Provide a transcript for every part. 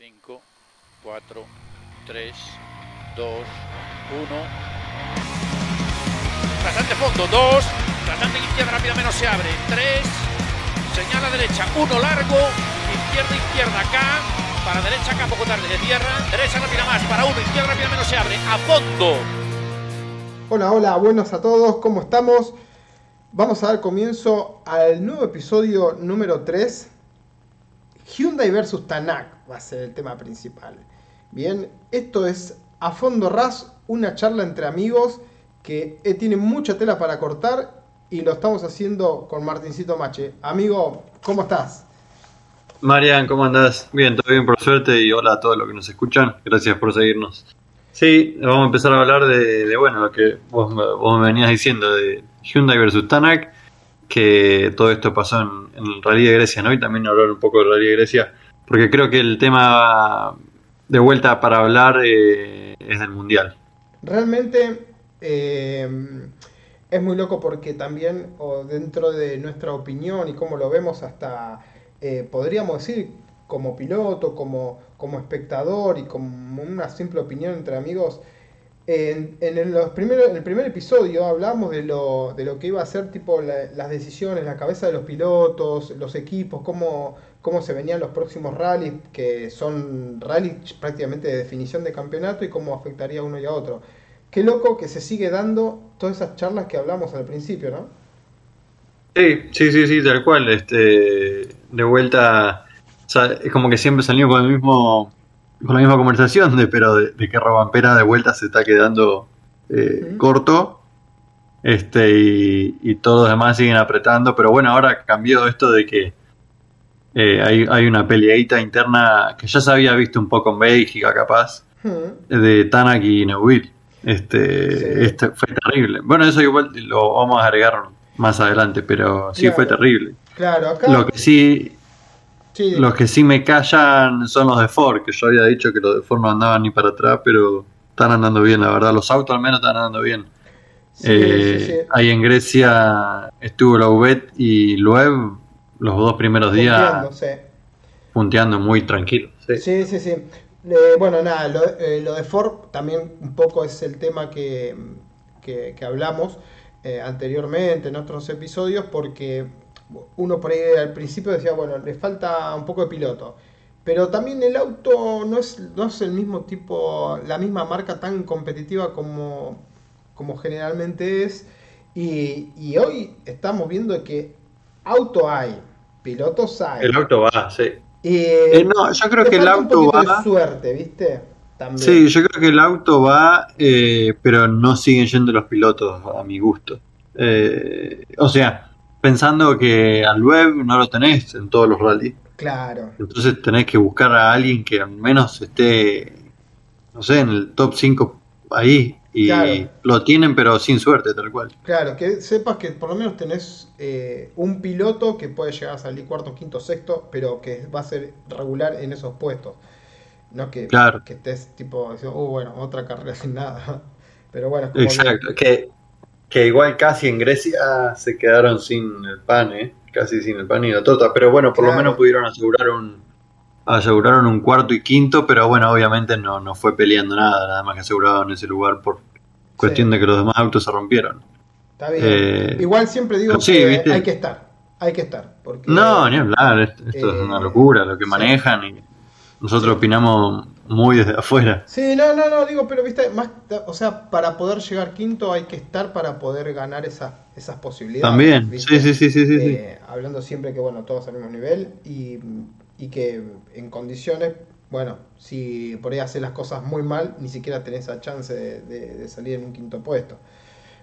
5, 4, 3, 2, 1. Rasante fondo, 2. Rasante izquierda, rápida menos se abre. 3. Señala derecha, 1 largo. Izquierda, izquierda, acá. Para derecha, acá, poco tarde de tierra. Derecha, rápida más, para 1. Izquierda, rápida menos se abre. A fondo. Hola, hola, buenos a todos. ¿Cómo estamos? Vamos a dar comienzo al nuevo episodio número 3. Hyundai versus Tänak va a ser el tema principal. Bien, esto es A Fondo Ras, una charla entre amigos que tiene mucha tela para cortar y lo estamos haciendo con Martincito Mache. Amigo, ¿cómo estás? Marian, ¿cómo andás? Bien, todo bien por suerte y hola a todos los que nos escuchan. Gracias por seguirnos. Sí, vamos a empezar a hablar de bueno, lo que vos me venías diciendo de Hyundai versus Tänak. Que todo esto pasó en el Rally de Grecia, ¿no? Y también hablar un poco del Rally de Grecia, porque creo que el tema de vuelta para hablar es del Mundial. Realmente es muy loco porque también, o dentro de nuestra opinión y cómo lo vemos hasta, podríamos decir, como piloto, como espectador y como una simple opinión entre amigos. En el primer episodio hablamos de lo que iba a ser tipo las decisiones, la cabeza de los pilotos, los equipos, cómo se venían los próximos rallies, que son rallies prácticamente de definición de campeonato y cómo afectaría a uno y a otro. Qué loco que se sigue dando todas esas charlas que hablamos al principio, ¿no? Sí, tal cual. De vuelta, o sea, es como que siempre salió con el mismo... con la misma conversación, pero de que Rovanperä de vuelta se está quedando corto, y todos los demás siguen apretando, pero bueno, ahora cambió esto de que hay una peleadita interna que ya se había visto un poco en Bélgica, capaz, de Tänak y Neuville. Fue terrible. Bueno, eso igual lo vamos a agregar más adelante, pero sí, claro. Fue terrible. Claro, acá... Lo que sí... Sí. Los que sí me callan son los de Ford, que yo había dicho que los de Ford no andaban ni para atrás, pero están andando bien, la verdad. Los autos al menos están andando bien. Sí. Ahí en Grecia estuvo Lauvet y Loeb los dos primeros días punteando muy tranquilos. Sí. Bueno, nada, lo de Ford también un poco es el tema que hablamos anteriormente en otros episodios, porque... Uno por ahí al principio decía, bueno, le falta un poco de piloto. Pero también el auto no es el mismo tipo, la misma marca tan competitiva como generalmente es. Y hoy estamos viendo que auto hay, pilotos hay. El auto va, sí. No, yo creo que el auto un va. De suerte, ¿viste? También. Sí, yo creo que el auto va, pero no siguen yendo los pilotos, a mi gusto. O sea... Pensando que al web no lo tenés en todos los rallies. Claro. Entonces tenés que buscar a alguien que al menos esté, no sé, en el top 5 ahí. Y claro. Lo tienen, pero sin suerte, tal cual. Claro, que sepas que por lo menos tenés un piloto que puede llegar a salir cuarto, quinto, sexto, pero que va a ser regular en esos puestos. No que, claro. Que estés tipo, bueno, otra carrera sin nada. Pero bueno, es como... Exacto, que igual casi en Grecia se quedaron sin el pan, casi sin el pan y la torta, pero bueno, por lo menos pudieron aseguraron un cuarto y quinto, pero bueno, obviamente no fue peleando nada más que aseguraron ese lugar por cuestión de que los demás autos se rompieron. Está bien. Igual siempre digo que ¿viste? hay que estar. Porque, no, ni hablar, esto es una locura lo que manejan y nosotros opinamos... Muy desde afuera. Sí, no, digo, pero viste, más, o sea, para poder llegar quinto hay que estar para poder ganar esas posibilidades. También, ¿viste? Sí. Hablando siempre que, bueno, todos al mismo nivel y que en condiciones, bueno, si por ahí haces las cosas muy mal, ni siquiera tenés esa chance de salir en un quinto puesto,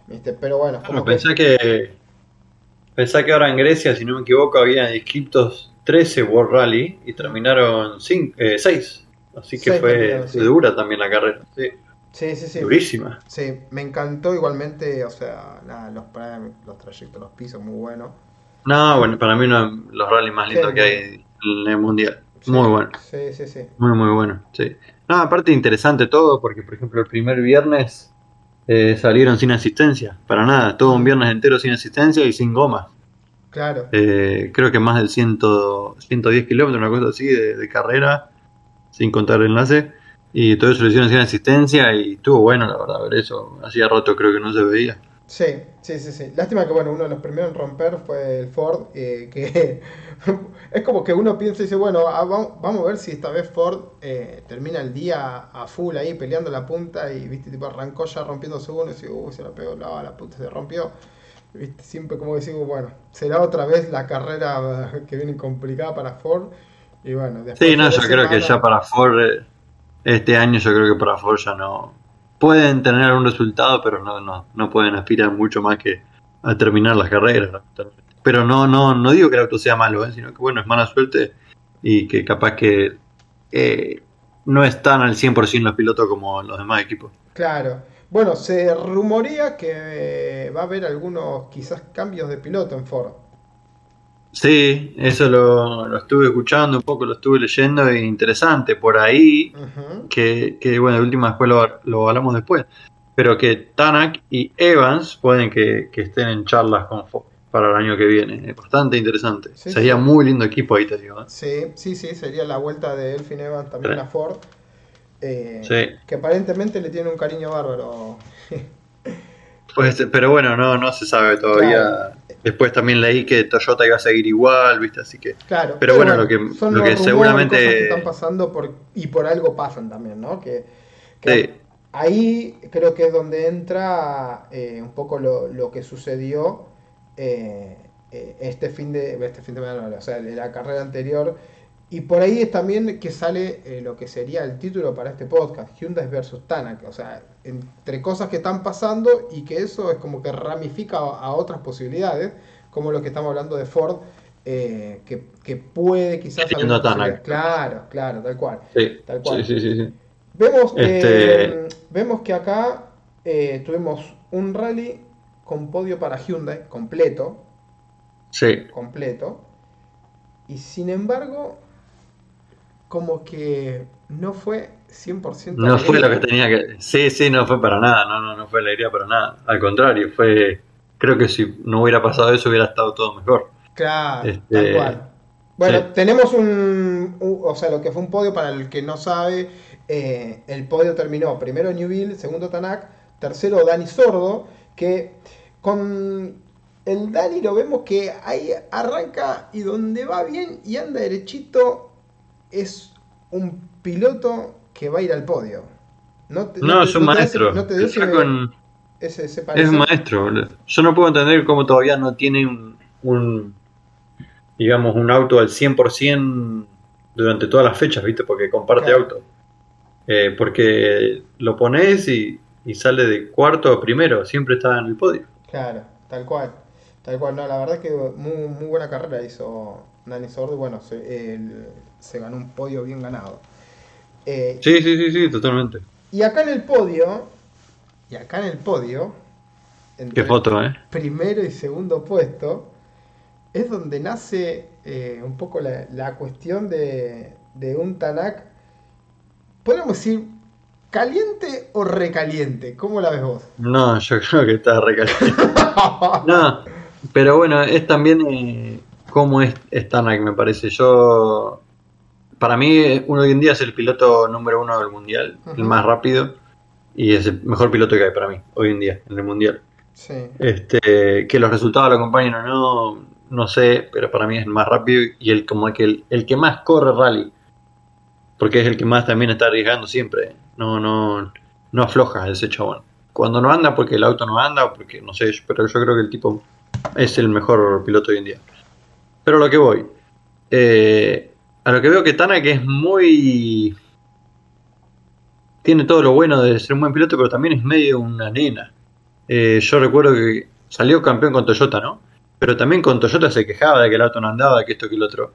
¿viste? Pero bueno. Claro, pensá que ahora en Grecia, si no me equivoco, había inscritos 13 World Rally y terminaron 6. Así que fue dura también la carrera. Sí. Durísima. Sí, me encantó igualmente, o sea, nada, los trayectos, los pisos, muy buenos. No, bueno, para mí uno de los rallies más lindos que hay en el Mundial. Sí, muy bueno. Sí. Muy bueno, sí. No, aparte interesante todo, porque por ejemplo el primer viernes salieron sin asistencia, para nada. Todo un viernes entero sin asistencia y sin gomas. Claro. Creo que más del 110 kilómetros, una cosa así, de carrera. sin contar el enlace, y todo eso le hicieron sin asistencia y estuvo bueno, la verdad, ver eso. Hacía rato creo que no se veía. Sí. Lástima que bueno, uno de los primeros en romper fue el Ford, que es como que uno piensa y dice, bueno, vamos a ver si esta vez Ford termina el día a full ahí peleando la punta, y viste, tipo arrancó ya rompiéndose uno y dice, se la pegó, la punta se rompió. Viste, siempre como decimos, bueno, será otra vez la carrera que viene complicada para Ford. Y bueno, después sí, no, yo creo que ya para Ford, este año yo creo que para Ford ya no... Pueden tener un resultado, pero no pueden aspirar mucho más que a terminar las carreras. Pero no digo que el auto sea malo, sino que bueno, es mala suerte y que capaz que no están al 100% los pilotos como los demás equipos. Claro. Bueno, se rumorea que va a haber algunos quizás cambios de piloto en Ford. Sí, eso lo estuve escuchando un poco, lo estuve leyendo, e interesante por ahí, uh-huh. que bueno, de última después lo hablamos después, pero que Tänak y Evans pueden que estén en charlas con Ford para el año que viene, es bastante interesante, sí, sería muy lindo equipo ahí, te digo. Sí, sería la vuelta de Elfyn Evans también a Ford, que aparentemente le tiene un cariño bárbaro. Pues, pero bueno, no se sabe todavía. Claro. Después también leí que Toyota iba a seguir igual, ¿viste? Así que. Claro, pero bueno, lo que seguramente. Cosas que están pasando por algo pasan también, ¿no? Que sí. Ahí creo que es donde entra un poco lo que sucedió este fin de semana, o sea, de la carrera anterior. Y por ahí es también que sale lo que sería el título para este podcast, Hyundai versus Tänak, o sea, entre cosas que están pasando y que eso es como que ramifica a otras posibilidades, como lo que estamos hablando de Ford, que puede quizás... Claro, tal cual. Sí, tal cual. Sí. Vemos que acá tuvimos un rally con podio para Hyundai, completo. Sí. Completo. Y sin embargo... como que no fue 100% alegría. No fue lo que tenía que... Sí, no fue para nada, no fue alegría para nada. Al contrario, fue... Creo que si no hubiera pasado eso hubiera estado todo mejor. Claro, tal cual. Bueno, sí. Tenemos lo que fue un podio, para el que no sabe, el podio terminó primero Neuville, segundo Tänak, tercero Dani Sordo, que con... El Dani lo vemos que ahí arranca y donde va bien y anda derechito... Es un piloto que va a ir al podio. No, es un maestro. Es un maestro, boludo. Yo no puedo entender cómo todavía no tiene un auto al 100% durante todas las fechas, ¿viste? Porque comparte auto. Porque lo pones y sale de cuarto a primero. Siempre está en el podio. Claro, tal cual. Tal cual, no, la verdad es que muy, muy buena carrera hizo Dani Sordo. Bueno, se ganó un podio bien ganado. Sí, totalmente. Y acá en el podio, entre qué foto, primero y segundo puesto, es donde nace un poco la cuestión de un Tänak, podemos decir, ¿caliente o recaliente? ¿Cómo la ves vos? No, yo creo que está recaliente. No, pero bueno, es también cómo es Tänak, me parece. Yo... Para mí, hoy en día es el piloto número 1 del mundial, uh-huh. El más rápido, y es el mejor piloto que hay para mí, hoy en día, en el mundial. Sí. Que los resultados lo acompañen o no sé, pero para mí es el más rápido y el que más corre rally, porque es el que más también está arriesgando siempre. No afloja ese chabón. Cuando no anda, porque el auto no anda, o porque no sé, pero yo creo que el tipo es el mejor piloto hoy en día. Pero lo que voy... A lo que veo que Tänak es muy... Tiene todo lo bueno de ser un buen piloto, pero también es medio una nena. Yo recuerdo que salió campeón con Toyota, ¿no? Pero también con Toyota se quejaba de que el auto no andaba, de que esto, que el otro.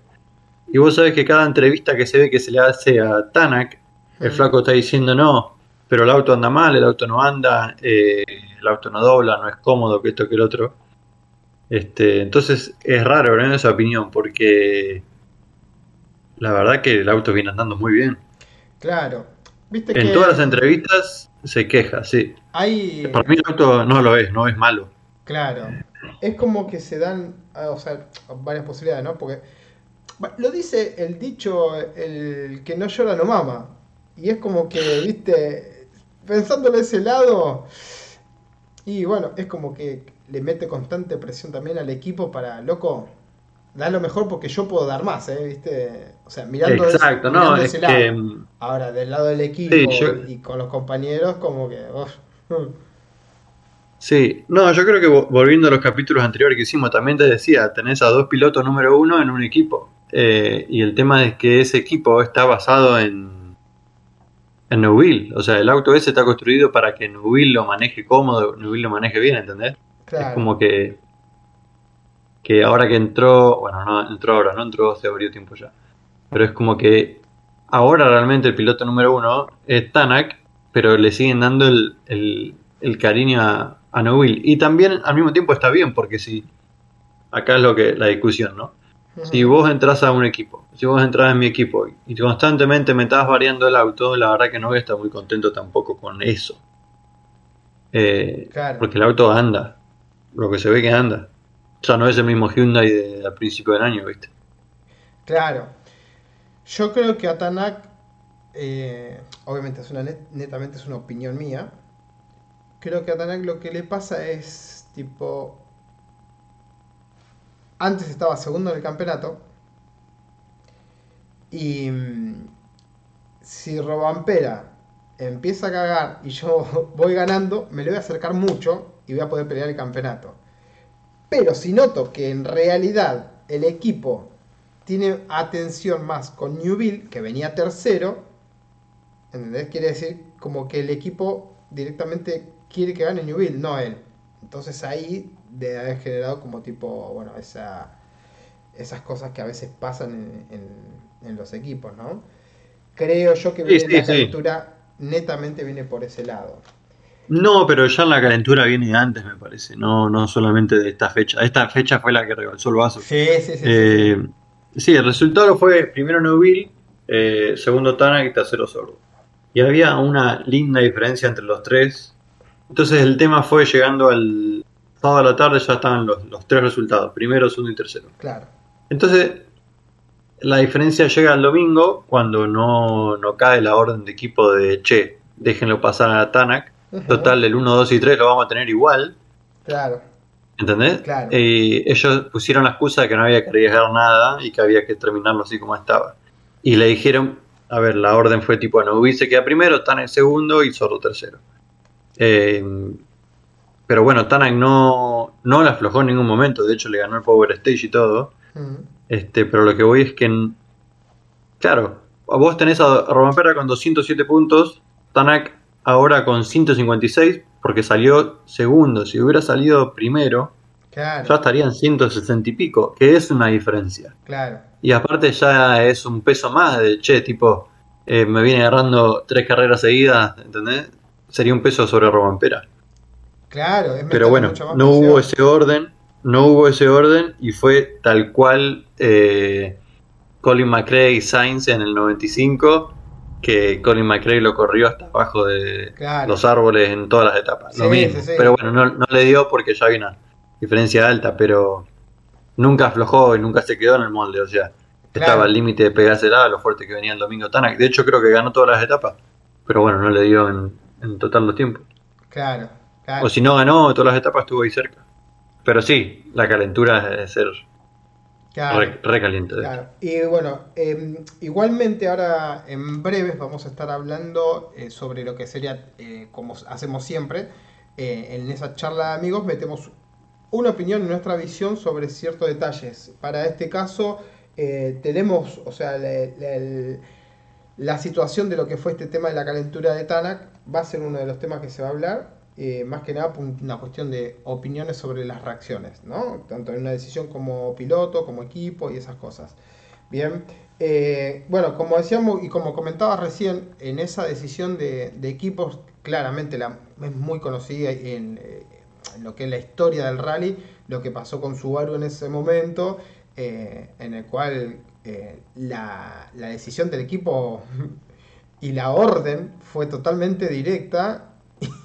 Y vos sabés que cada entrevista que se ve que se le hace a Tänak, el flaco está diciendo no, pero el auto anda mal, el auto no anda, el auto no dobla, no es cómodo, que esto, que el otro. Entonces es raro, ¿no? Esa opinión, porque... La verdad que el auto viene andando muy bien. Claro. ¿Viste en que todas las entrevistas se queja, sí. Para mí el auto no es malo. Claro. Es como que se dan varias posibilidades, ¿no? Porque Lo dice el dicho, el que no llora no mama. Y es como que, viste, pensándolo de ese lado, y bueno, es como que le mete constante presión también al equipo para, loco, da lo mejor porque yo puedo dar más, ¿viste? O sea, mirando, exacto, ese, no, mirando es ese lado. Que... Ahora, del lado del equipo sí, yo... y con los compañeros, como que... Sí, no, yo creo que volviendo a los capítulos anteriores que hicimos, también te decía, tenés a dos pilotos número uno en un equipo, y el tema es que ese equipo está basado en Neuville, o sea, el auto ese está construido para que Neuville lo maneje cómodo, Neuville lo maneje bien, ¿entendés? Claro. Es como que ahora que entró, bueno, no entró ahora, no entró hace varios tiempo ya, pero es como que ahora realmente el piloto número uno es Tänak, pero le siguen dando el cariño a Neuville, y también al mismo tiempo está bien, porque si acá es lo que la discusión, ¿no? Uh-huh. Si vos entras a un equipo, si vos entras en mi equipo y constantemente me estás variando el auto, la verdad que no voy a estar muy contento tampoco con eso, claro. Porque el auto anda, lo que se ve que anda, o sea, no es el mismo Hyundai de al principio del año, ¿viste? Claro, yo creo que a Tänak, obviamente netamente es una opinión mía. Creo que a Tänak lo que le pasa es, tipo, antes estaba segundo en el campeonato, y si Rovanperä empieza a cagar y yo voy ganando, me le voy a acercar mucho y voy a poder pelear el campeonato. Pero si noto que en realidad el equipo tiene atención más con Neuville, que venía tercero, ¿entendés? Quiere decir como que el equipo directamente... quiere que gane Neuville, no él. Entonces ahí debe haber generado como tipo, bueno, esas cosas que a veces pasan en los equipos, ¿no? Creo yo que viene la calentura, netamente viene por ese lado. No, pero ya la calentura viene antes, me parece. No solamente de esta fecha. Esta fecha fue la que rebalsó el vaso. Sí, el resultado fue primero Neuville, segundo Tänak y tercero Sordo. Y había una linda diferencia entre los tres. Entonces el tema fue llegando al sábado a la tarde, ya estaban los tres resultados, primero, segundo y tercero. Claro. Entonces la diferencia llega al domingo cuando no cae la orden de equipo de che, déjenlo pasar a Tänak. Uh-huh. Total, el 1, 2 y 3 lo vamos a tener igual. Claro. ¿Entendés? Claro. Ellos pusieron la excusa de que no había que arriesgar nada y que había que terminarlo así como estaba. Y le dijeron, a ver, la orden fue tipo, no hubiese quedado primero, Tänak segundo y Sordo tercero. Pero bueno, Tänak no la aflojó en ningún momento. De hecho le ganó el Power Stage y todo. Uh-huh. Pero lo que voy es que, claro, vos tenés a Rovanperä con 207 puntos, Tänak ahora con 156 porque salió segundo. Si hubiera salido primero, claro, ya estarían 160 y pico, que es una diferencia, claro. Y aparte ya es un peso más de che, tipo, me viene agarrando 3 carreras seguidas, ¿entendés? Sería un peso sobre Rovanperä. Claro, es pero bueno, no hubo ese orden y fue tal cual Colin McRae y Sainz en el 95, que Colin McRae lo corrió hasta abajo de los árboles en todas las etapas. Sí, lo mismo. Sí. Pero bueno, no le dio porque ya había una diferencia alta, pero nunca aflojó y nunca se quedó en el molde, o sea, estaba al límite de pegársela a lo fuerte que venía el domingo Tänak. De hecho creo que ganó todas las etapas, pero bueno, no le dio en total los tiempos. Claro. O si no ganó, todas las etapas estuvo ahí cerca. Pero sí, la calentura debe ser recaliente. Claro. Y bueno, igualmente ahora en breves vamos a estar hablando sobre lo que sería, como hacemos siempre, en esa charla de amigos, metemos una opinión, nuestra visión sobre ciertos detalles. Para este caso tenemos, o sea, la situación de lo que fue este tema de la calentura de Tänak va a ser uno de los temas que se va a hablar, más que nada una cuestión de opiniones sobre las reacciones, ¿no? Tanto en una decisión como piloto, como equipo y esas cosas. Bien, bueno, como decíamos y como comentaba recién, en esa decisión de equipos, claramente es muy conocida en lo que es la historia del rally, lo que pasó con Subaru en ese momento, en el cual... La decisión del equipo y la orden fue totalmente directa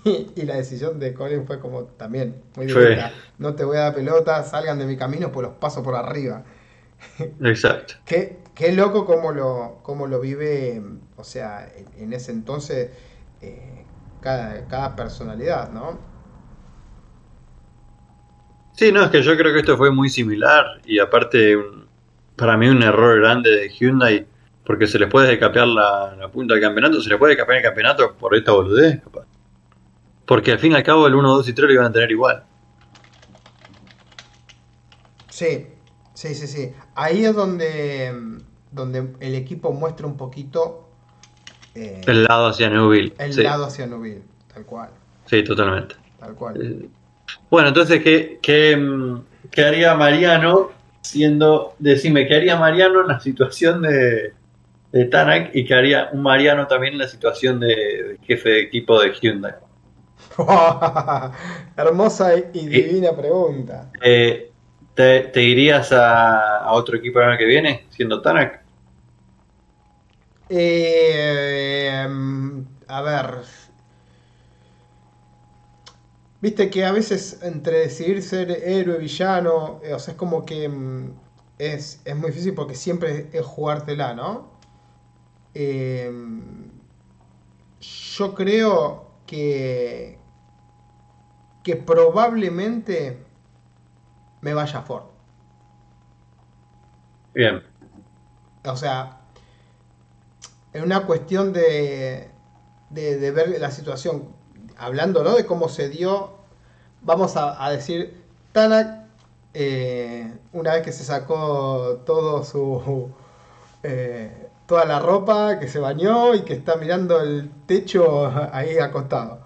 y la decisión de Colin fue como también muy directa, no te voy a dar pelota, salgan de mi camino pues los paso por arriba. Exacto. Qué loco cómo lo vive, o sea, en ese entonces cada personalidad, ¿no? Sí, no, es que yo creo que esto fue muy similar y aparte para mí un error grande de Hyundai porque se les puede escapar la punta del campeonato, se les puede escapar el campeonato por esta boludez, capaz. Porque al fin y al cabo el 1, 2 y 3 lo iban a tener igual. Sí. Ahí es donde el equipo muestra un poquito... el lado hacia Neuville. El lado hacia Neuville, tal cual. Sí, totalmente. Tal cual. Bueno, entonces, ¿qué haría Mariano siendo... Decime, ¿qué haría Mariano en la situación de Tänak y qué haría un Mariano también en la situación de jefe de equipo de Hyundai? Hermosa y divina pregunta. ¿Te irías a otro equipo el año que viene, siendo Tänak? A ver. Viste que a veces entre decidir ser héroe, villano, o sea, es como que es muy difícil porque siempre es jugártela, ¿no? Yo creo que probablemente... me vaya a Ford. Bien. O sea, en una cuestión de ver la situación, hablando, ¿no?, de cómo se dio, vamos a decir, Tänak, una vez que se sacó todo toda la ropa, que se bañó y que está mirando el techo ahí acostado.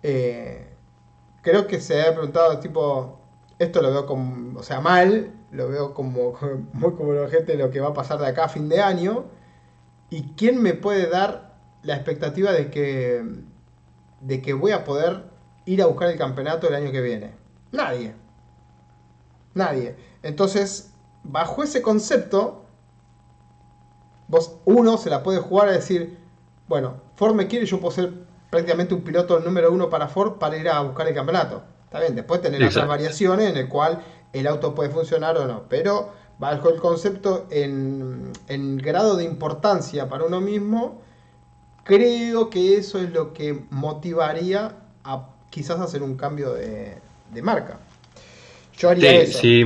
Creo que se había preguntado, tipo... Esto lo veo como, o sea, mal, lo veo como muy como urgente lo que va a pasar de acá a fin de año. ¿Y quién me puede dar la expectativa de que voy a poder ir a buscar el campeonato el año que viene? Nadie. Entonces, bajo ese concepto, uno se la puede jugar a decir, bueno, Ford me quiere y yo puedo ser prácticamente un piloto número uno para Ford para ir a buscar el campeonato. Está bien, después tener otras variaciones en el cual el auto puede funcionar o no, pero bajo el concepto en grado de importancia para uno mismo, creo que eso es lo que motivaría a quizás hacer un cambio de marca. Yo haría eso. Si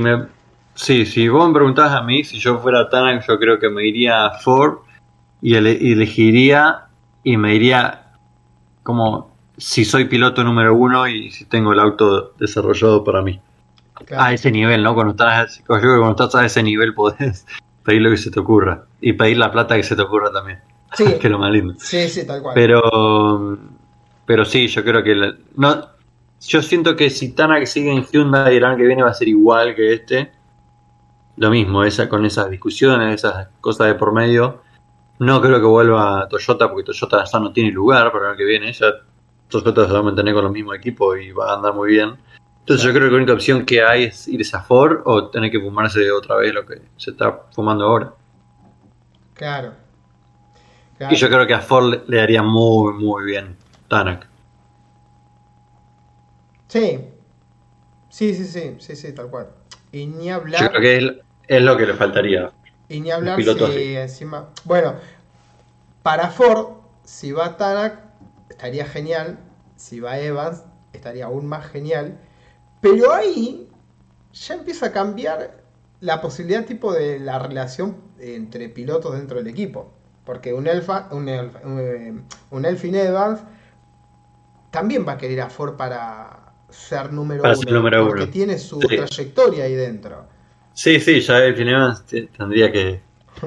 vos me preguntás a mí, si yo fuera Tänak, yo creo que me iría a Ford y elegiría y me iría como... si soy piloto número uno y si tengo el auto desarrollado para mí. Claro. A ese nivel, ¿no? Cuando estás a ese nivel podés pedir lo que se te ocurra. Y pedir la plata que se te ocurra también. Sí. Que lo más lindo. Sí, tal cual. Pero sí, yo creo que... yo siento que si Tänak sigue en Hyundai el año que viene va a ser igual que este. Lo mismo, con esas discusiones, esas cosas de por medio. No creo que vuelva a Toyota porque Toyota ya no tiene lugar para el año que viene. Ya... Toyota se va a mantener con los mismos equipos y va a andar muy bien. Entonces claro. Yo creo que la única opción que hay es irse a Ford o tener que fumarse otra vez lo que se está fumando ahora. Claro. Y yo creo que a Ford le haría muy, muy bien Tänak. Sí, tal cual. Y ni hablar... Yo creo que es lo que le faltaría. Y ni hablar si encima... Bueno, para Ford, si va Tänak... estaría genial, si va Evans estaría aún más genial, pero ahí ya empieza a cambiar la posibilidad tipo de la relación entre pilotos dentro del equipo, porque un Elfyn Evans también va a querer a Ford para ser número uno porque tiene su trayectoria ahí dentro. Sí, ya Elfyn Evans tendría que...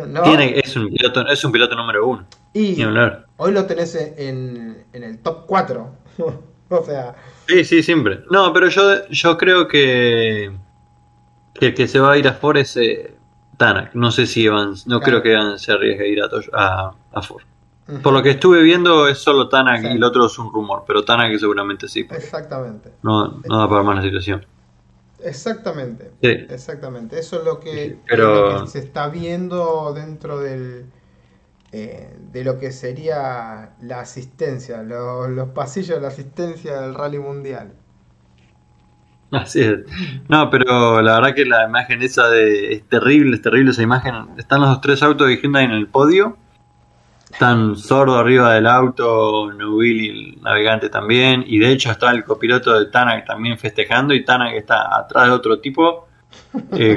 No. Es un piloto número uno. Y hoy lo tenés en el top 4. O sea... Sí, siempre. No, pero yo creo que el que se va a ir a Ford es Tänak. No sé si Evans... No creo que Evans se arriesgue a ir a Ford. Uh-huh. Por lo que estuve viendo es solo Tänak y el otro es un rumor. Pero Tänak seguramente sí. Exactamente. No da para más la situación. Exactamente. Eso es lo que, pero... es lo que se está viendo dentro de lo que sería la asistencia, los pasillos de la asistencia del Rally Mundial. Así es. No, pero la verdad que la imagen esa de es terrible esa imagen. Están los tres autos de Hyundai en el podio. Están Sordo arriba del auto, Neuville y el navegante también. Y de hecho está el copiloto de Tänak también festejando. Y Tänak está atrás de otro tipo,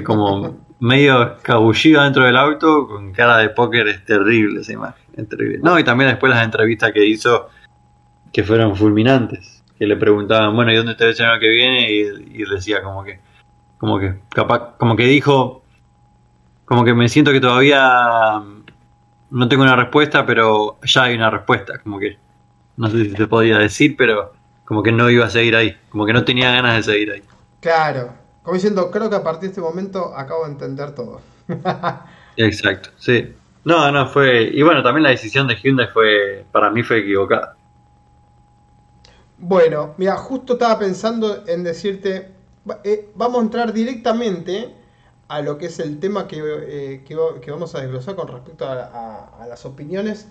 como medio escabullido dentro del auto, con cara de póker. Es terrible esa imagen. Es terrible. No, y también después las entrevistas que hizo, que fueron fulminantes. Que le preguntaban, bueno, ¿y dónde está el año que viene? Y decía como que capaz, como que dijo, como que me siento que todavía no tengo una respuesta, pero ya hay una respuesta, como que no sé si te podía decir, pero como que no iba a seguir ahí, como que no tenía ganas de seguir ahí. Claro, como diciendo, creo que a partir de este momento acabo de entender todo. Exacto, sí. No, fue, y bueno, también la decisión de Hyundai para mí fue equivocada. Bueno, mira, justo estaba pensando en decirte, vamos a entrar directamente a lo que es el tema que vamos a desglosar con respecto a las opiniones,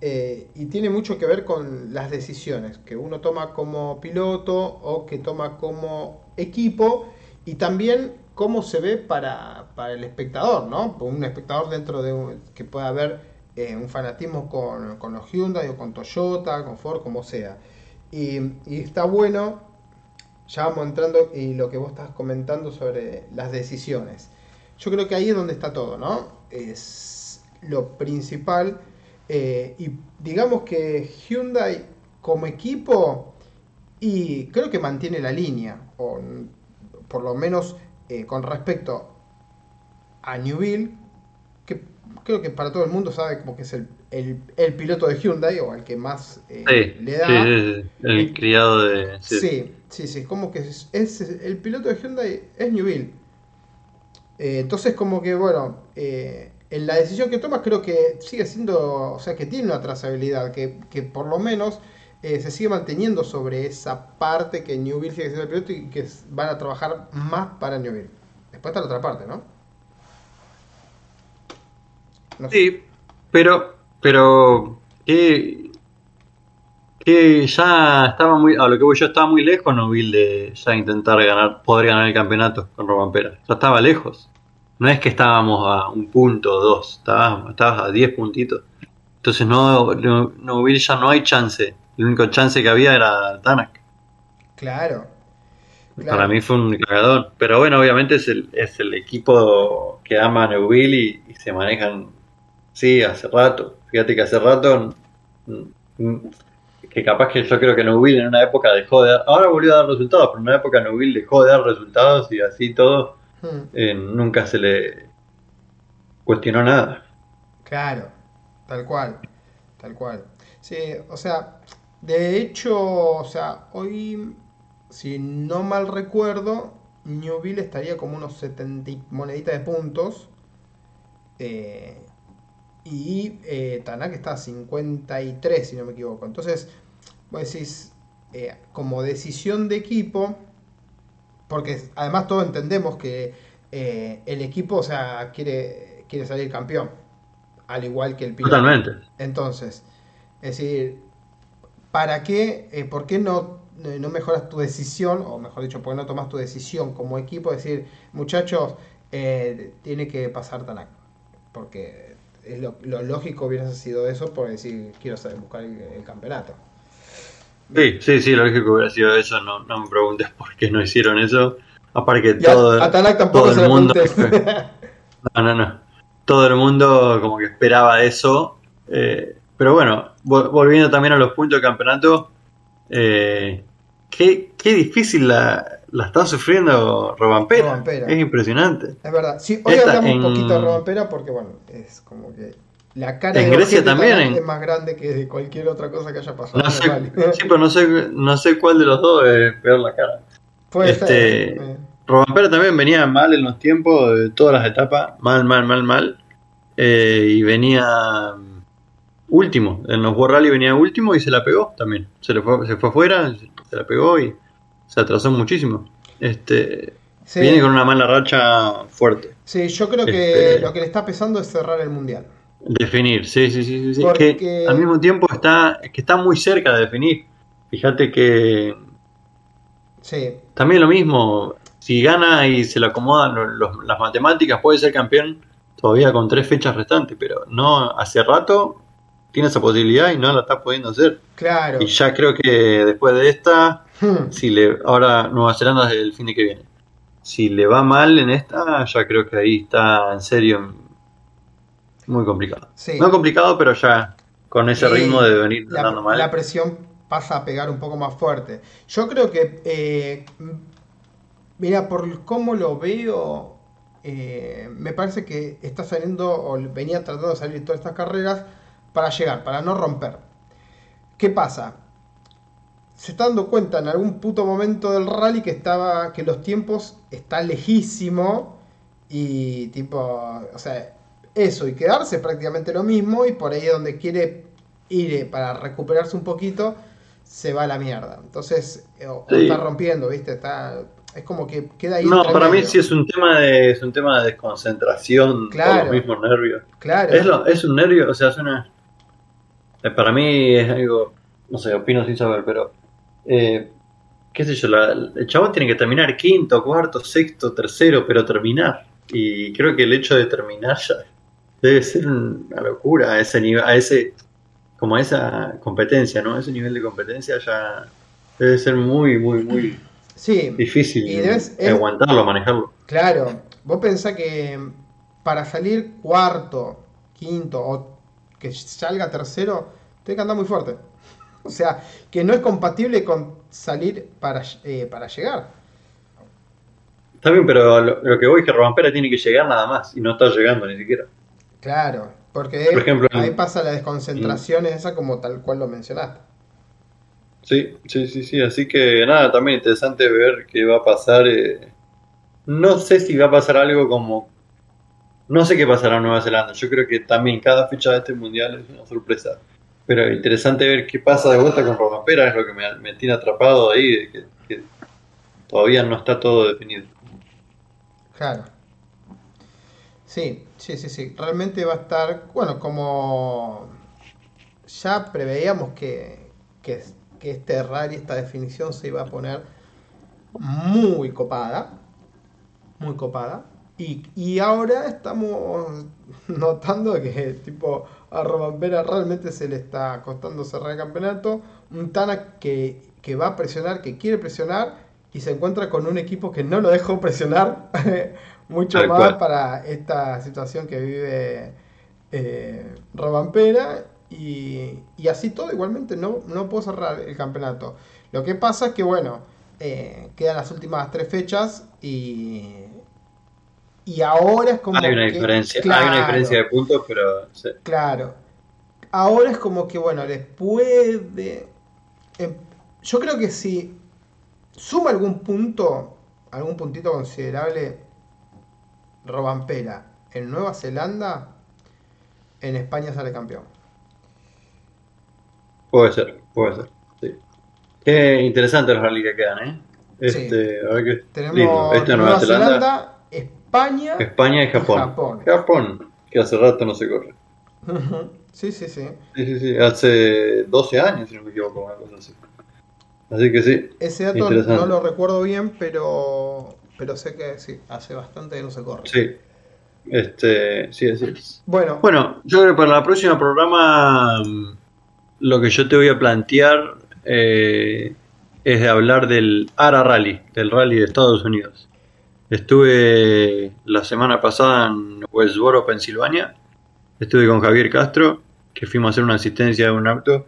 y tiene mucho que ver con las decisiones que uno toma como piloto o que toma como equipo, y también cómo se ve para el espectador, ¿no? Un espectador dentro de que pueda haber un fanatismo con los Hyundai o con Toyota, con Ford, como sea. Y está bueno, ya vamos entrando, y lo que vos estás comentando sobre las decisiones. Yo creo que ahí es donde está todo, ¿no? Es lo principal. Y digamos que Hyundai como equipo, y creo que mantiene la línea, o por lo menos con respecto a Neuville, que creo que para todo el mundo sabe como que es el piloto de Hyundai, o al que más le da. Sí, el criado de... Sí, como que es el piloto de Hyundai es Neuville. Entonces como que, bueno, en la decisión que toma creo que sigue siendo, o sea, que tiene una trazabilidad, que por lo menos se sigue manteniendo sobre esa parte, que Neuville sigue siendo el piloto y que van a trabajar más para Neuville. Después está la otra parte, ¿no? No sé. Sí, pero que ya estaba muy, a lo que voy yo, estaba muy lejos Neuville de ya intentar poder ganar el campeonato con Rovanperä. Ya estaba lejos. No es que estábamos a un punto o dos, estabas a 10 puntitos. Entonces no, Neuville ya no hay chance. El único chance que había era Tänak. Claro. Para mí fue un cagadón. Pero bueno, obviamente es el equipo que ama a Neuville y se manejan. Sí, hace rato. Fíjate que hace rato, que capaz que yo creo que Neuville en una época dejó de dar, ahora volvió a dar resultados, pero en una época Neuville dejó de dar resultados y así todo, nunca se le cuestionó nada. Claro, tal cual. Sí, o sea, de hecho, o sea, hoy, si no mal recuerdo, Neuville estaría como unos 70 moneditas de puntos, y Tänak está a 53, si no me equivoco. Entonces, vos decís, como decisión de equipo, porque además todos entendemos que el equipo, o sea, quiere salir campeón, al igual que el piloto. Totalmente. Entonces, es decir, ¿para qué? ¿Por qué no mejoras tu decisión? O mejor dicho, ¿por qué no tomas tu decisión como equipo? Es decir, muchachos, tiene que pasar Tänak, porque... es lo lógico hubiera sido eso, por decir, quiero saber buscar el campeonato. Sí, lo lógico hubiera sido eso. No me preguntes por qué no hicieron eso. Aparte que a Tänak tampoco todo se el mundo todo el mundo como que esperaba eso, pero bueno, volviendo también a los puntos del campeonato, qué difícil la está sufriendo Rovanperä. Es impresionante. Es verdad. Sí, hoy hablamos un poquito de Rovanperä porque, bueno, es como que la cara en de Grecia también es más grande que de cualquier otra cosa que haya pasado. No sé, sí, pero no sé cuál de los dos es peor la cara. Puede ser. Rovanperä también venía mal en los tiempos de todas las etapas. Mal. Y venía último. En los World Rally venía último y se la pegó también. Se fue afuera, se la pegó y... se atrasó muchísimo. Sí. Viene con una mala racha fuerte. Sí, yo creo que lo que le está pesando es cerrar el mundial. Definir, sí. Porque... es que al mismo tiempo está muy cerca de definir. Fíjate que Sí. También lo mismo, si gana y se le acomodan las matemáticas, puede ser campeón todavía con 3 fechas restantes, pero no, hace rato tiene esa posibilidad y no la está pudiendo hacer. Claro. Y ya creo que después de esta, ahora Nueva Zelanda es el fin de que viene. Si le va mal en esta, ya creo que ahí está en serio muy complicado. Sí. No complicado, pero ya con ese ritmo de venir dando mal. La presión pasa a pegar un poco más fuerte. Yo creo que, mira, por cómo lo veo, me parece que está saliendo, o venía tratando de salir todas estas carreras para llegar, para no romper. ¿Qué pasa? Se está dando cuenta en algún puto momento del rally que los tiempos están lejísimo y tipo, o sea, eso, y quedarse prácticamente lo mismo, y por ahí es donde quiere ir para recuperarse un poquito, se va a la mierda. Entonces, sí, está rompiendo, ¿viste? Es como que queda ahí. No, para mí sí es un tema de desconcentración, claro, por los mismos nervios. Claro. Es un nervio, o sea, es una... Para mí es algo, no sé, opino sin saber, pero... qué sé yo, el chabón tiene que terminar 5.º, 4.º, 6.º, 3.º, pero terminar. Y creo que el hecho de terminar ya debe ser una locura a ese nivel, como esa competencia, ¿no? Ese nivel de competencia ya debe ser muy, muy, muy difícil y aguantarlo, manejarlo. Claro, vos pensás que para salir 4.º, 5.º o que salga 3.º, tenés que andar muy fuerte. O sea, que no es compatible con salir para llegar. Está bien, pero lo que voy es que Rovanperä tiene que llegar nada más y no está llegando ni siquiera. Claro. Porque por ejemplo, ahí pasa la desconcentración esa, como tal cual lo mencionaste. Sí. Así que nada, también interesante ver qué va a pasar. No sé si va a pasar algo como... No sé qué pasará en Nueva Zelanda. Yo creo que también cada fecha de este mundial es una sorpresa. Pero interesante ver qué pasa de vuelta con Rovanperä. Es lo que me tiene atrapado ahí, que todavía no está todo definido. Claro. Sí. Realmente va a estar, bueno, como ya preveíamos que este rally, esta definición se iba a poner muy copada. Muy copada. Y ahora estamos notando que tipo a Rovanperä realmente se le está costando cerrar el campeonato. Un Tänak que va a presionar, que quiere presionar, y se encuentra con un equipo que no lo dejó presionar. Mucho al más cual. Para esta situación que vive Rovanperä, y así todo igualmente no puedo cerrar el campeonato. Lo que pasa es que bueno, quedan las últimas 3 fechas y ahora es como hay una diferencia de puntos, pero sí. Claro, ahora es como que bueno, después de yo creo que si suma algún puntito considerable Rovanperä en Nueva Zelanda, en España sale campeón. Puede ser. Sí. Qué interesantes los rally que quedan, ¿eh? A ver qué tenemos. Lindo. Nueva Zelanda, España y Japón. Japón, que hace rato no se corre. Uh-huh. Sí. Hace 12 años, si no me equivoco, una cosa así. Así que sí. Ese dato no lo recuerdo bien, pero sé que sí, hace bastante que no se corre. Sí, sí, así es. Bueno, yo creo que para el próximo programa lo que yo te voy a plantear es de hablar del Ara Rally, del rally de Estados Unidos. Estuve la semana pasada en Wellsboro, Pensilvania. Estuve con Javier Castro, que fuimos a hacer una asistencia de un auto.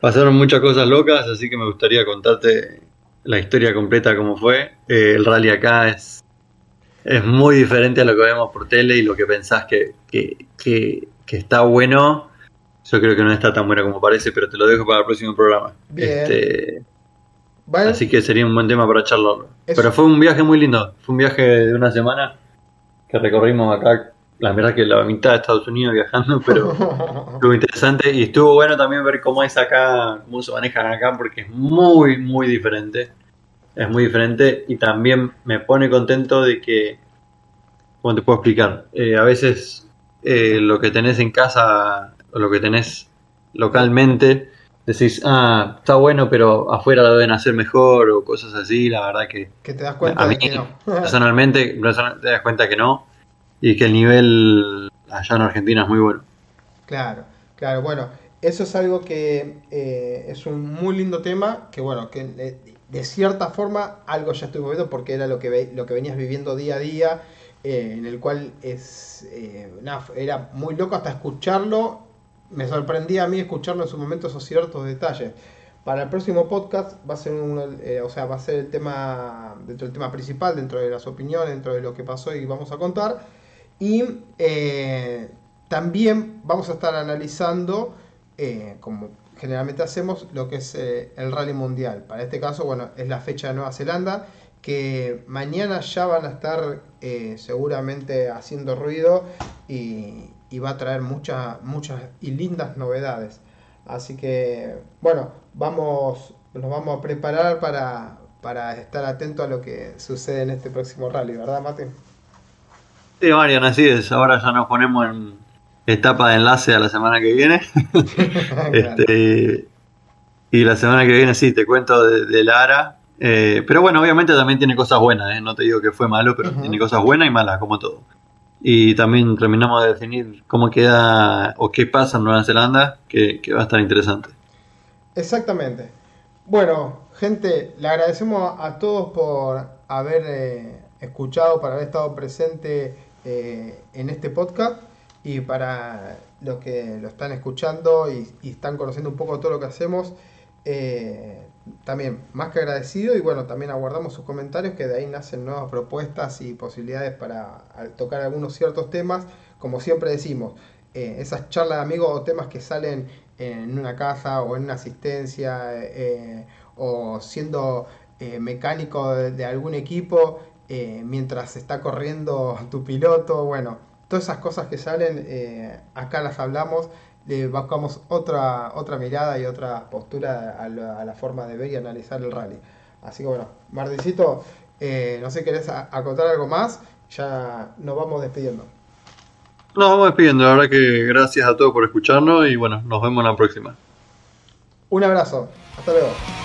Pasaron muchas cosas locas, así que me gustaría contarte la historia completa como fue. El rally acá es muy diferente a lo que vemos por tele y lo que pensás que está bueno. Yo creo que no está tan bueno como parece, pero te lo dejo para el próximo programa. Bien. Bueno, así que sería un buen tema para charlarlo. Pero fue un viaje muy lindo. Fue un viaje de una semana que recorrimos acá. La verdad es que la mitad de Estados Unidos viajando, pero estuvo interesante y estuvo bueno también ver cómo se manejan acá, porque es muy, muy diferente. Es muy diferente y también me pone contento de que, ¿cómo te puedo explicar? A veces lo que tenés en casa o lo que tenés localmente decís, ah, está bueno, pero afuera lo deben hacer mejor o cosas así. La verdad que te das cuenta a mí, que no. personalmente te das cuenta que no, y que el nivel allá en Argentina es muy bueno. Claro, claro, bueno, eso es algo que es un muy lindo tema, que bueno, que de cierta forma algo ya estoy viviendo, porque era lo que venías viviendo día a día, en el cual era muy loco hasta escucharlo. Me sorprendía a mí escucharlo en su momento, esos ciertos detalles. Para el próximo podcast va a ser va a ser el tema, dentro del tema principal, dentro de las opiniones, dentro de lo que pasó y vamos a contar. Y también vamos a estar analizando, como generalmente hacemos, lo que es el Rally Mundial. Para este caso, bueno, es la fecha de Nueva Zelanda, que mañana ya van a estar seguramente haciendo ruido y va a traer muchas y lindas novedades. Así que, bueno, nos vamos a preparar para estar atentos a lo que sucede en este próximo rally, ¿verdad, Mate? Sí, Marian, así es. Ahora ya nos ponemos en etapa de enlace a la semana que viene. Y la semana que viene, sí, te cuento de Lara. Pero bueno, obviamente también tiene cosas buenas, no te digo que fue malo, pero tiene cosas buenas y malas, como todo. Y también terminamos de definir cómo queda o qué pasa en Nueva Zelanda, que va a estar interesante. Exactamente. Bueno, gente, le agradecemos a todos por haber escuchado, por haber estado presente en este podcast. Y para los que lo están escuchando y están conociendo un poco todo lo que hacemos, también más que agradecido. Y bueno, también aguardamos sus comentarios, que de ahí nacen nuevas propuestas y posibilidades para tocar algunos ciertos temas. Como siempre decimos, esas charlas de amigos o temas que salen en una casa o en una asistencia o siendo mecánico de algún equipo, mientras está corriendo tu piloto, bueno, todas esas cosas que salen, acá las hablamos. Le buscamos otra mirada y otra postura a la forma de ver y analizar el rally. Así que bueno, Martincito, no sé si querés acotar algo más, ya nos vamos despidiendo. Nos vamos despidiendo, la verdad que gracias a todos por escucharnos y bueno, nos vemos en la próxima. Un abrazo, hasta luego.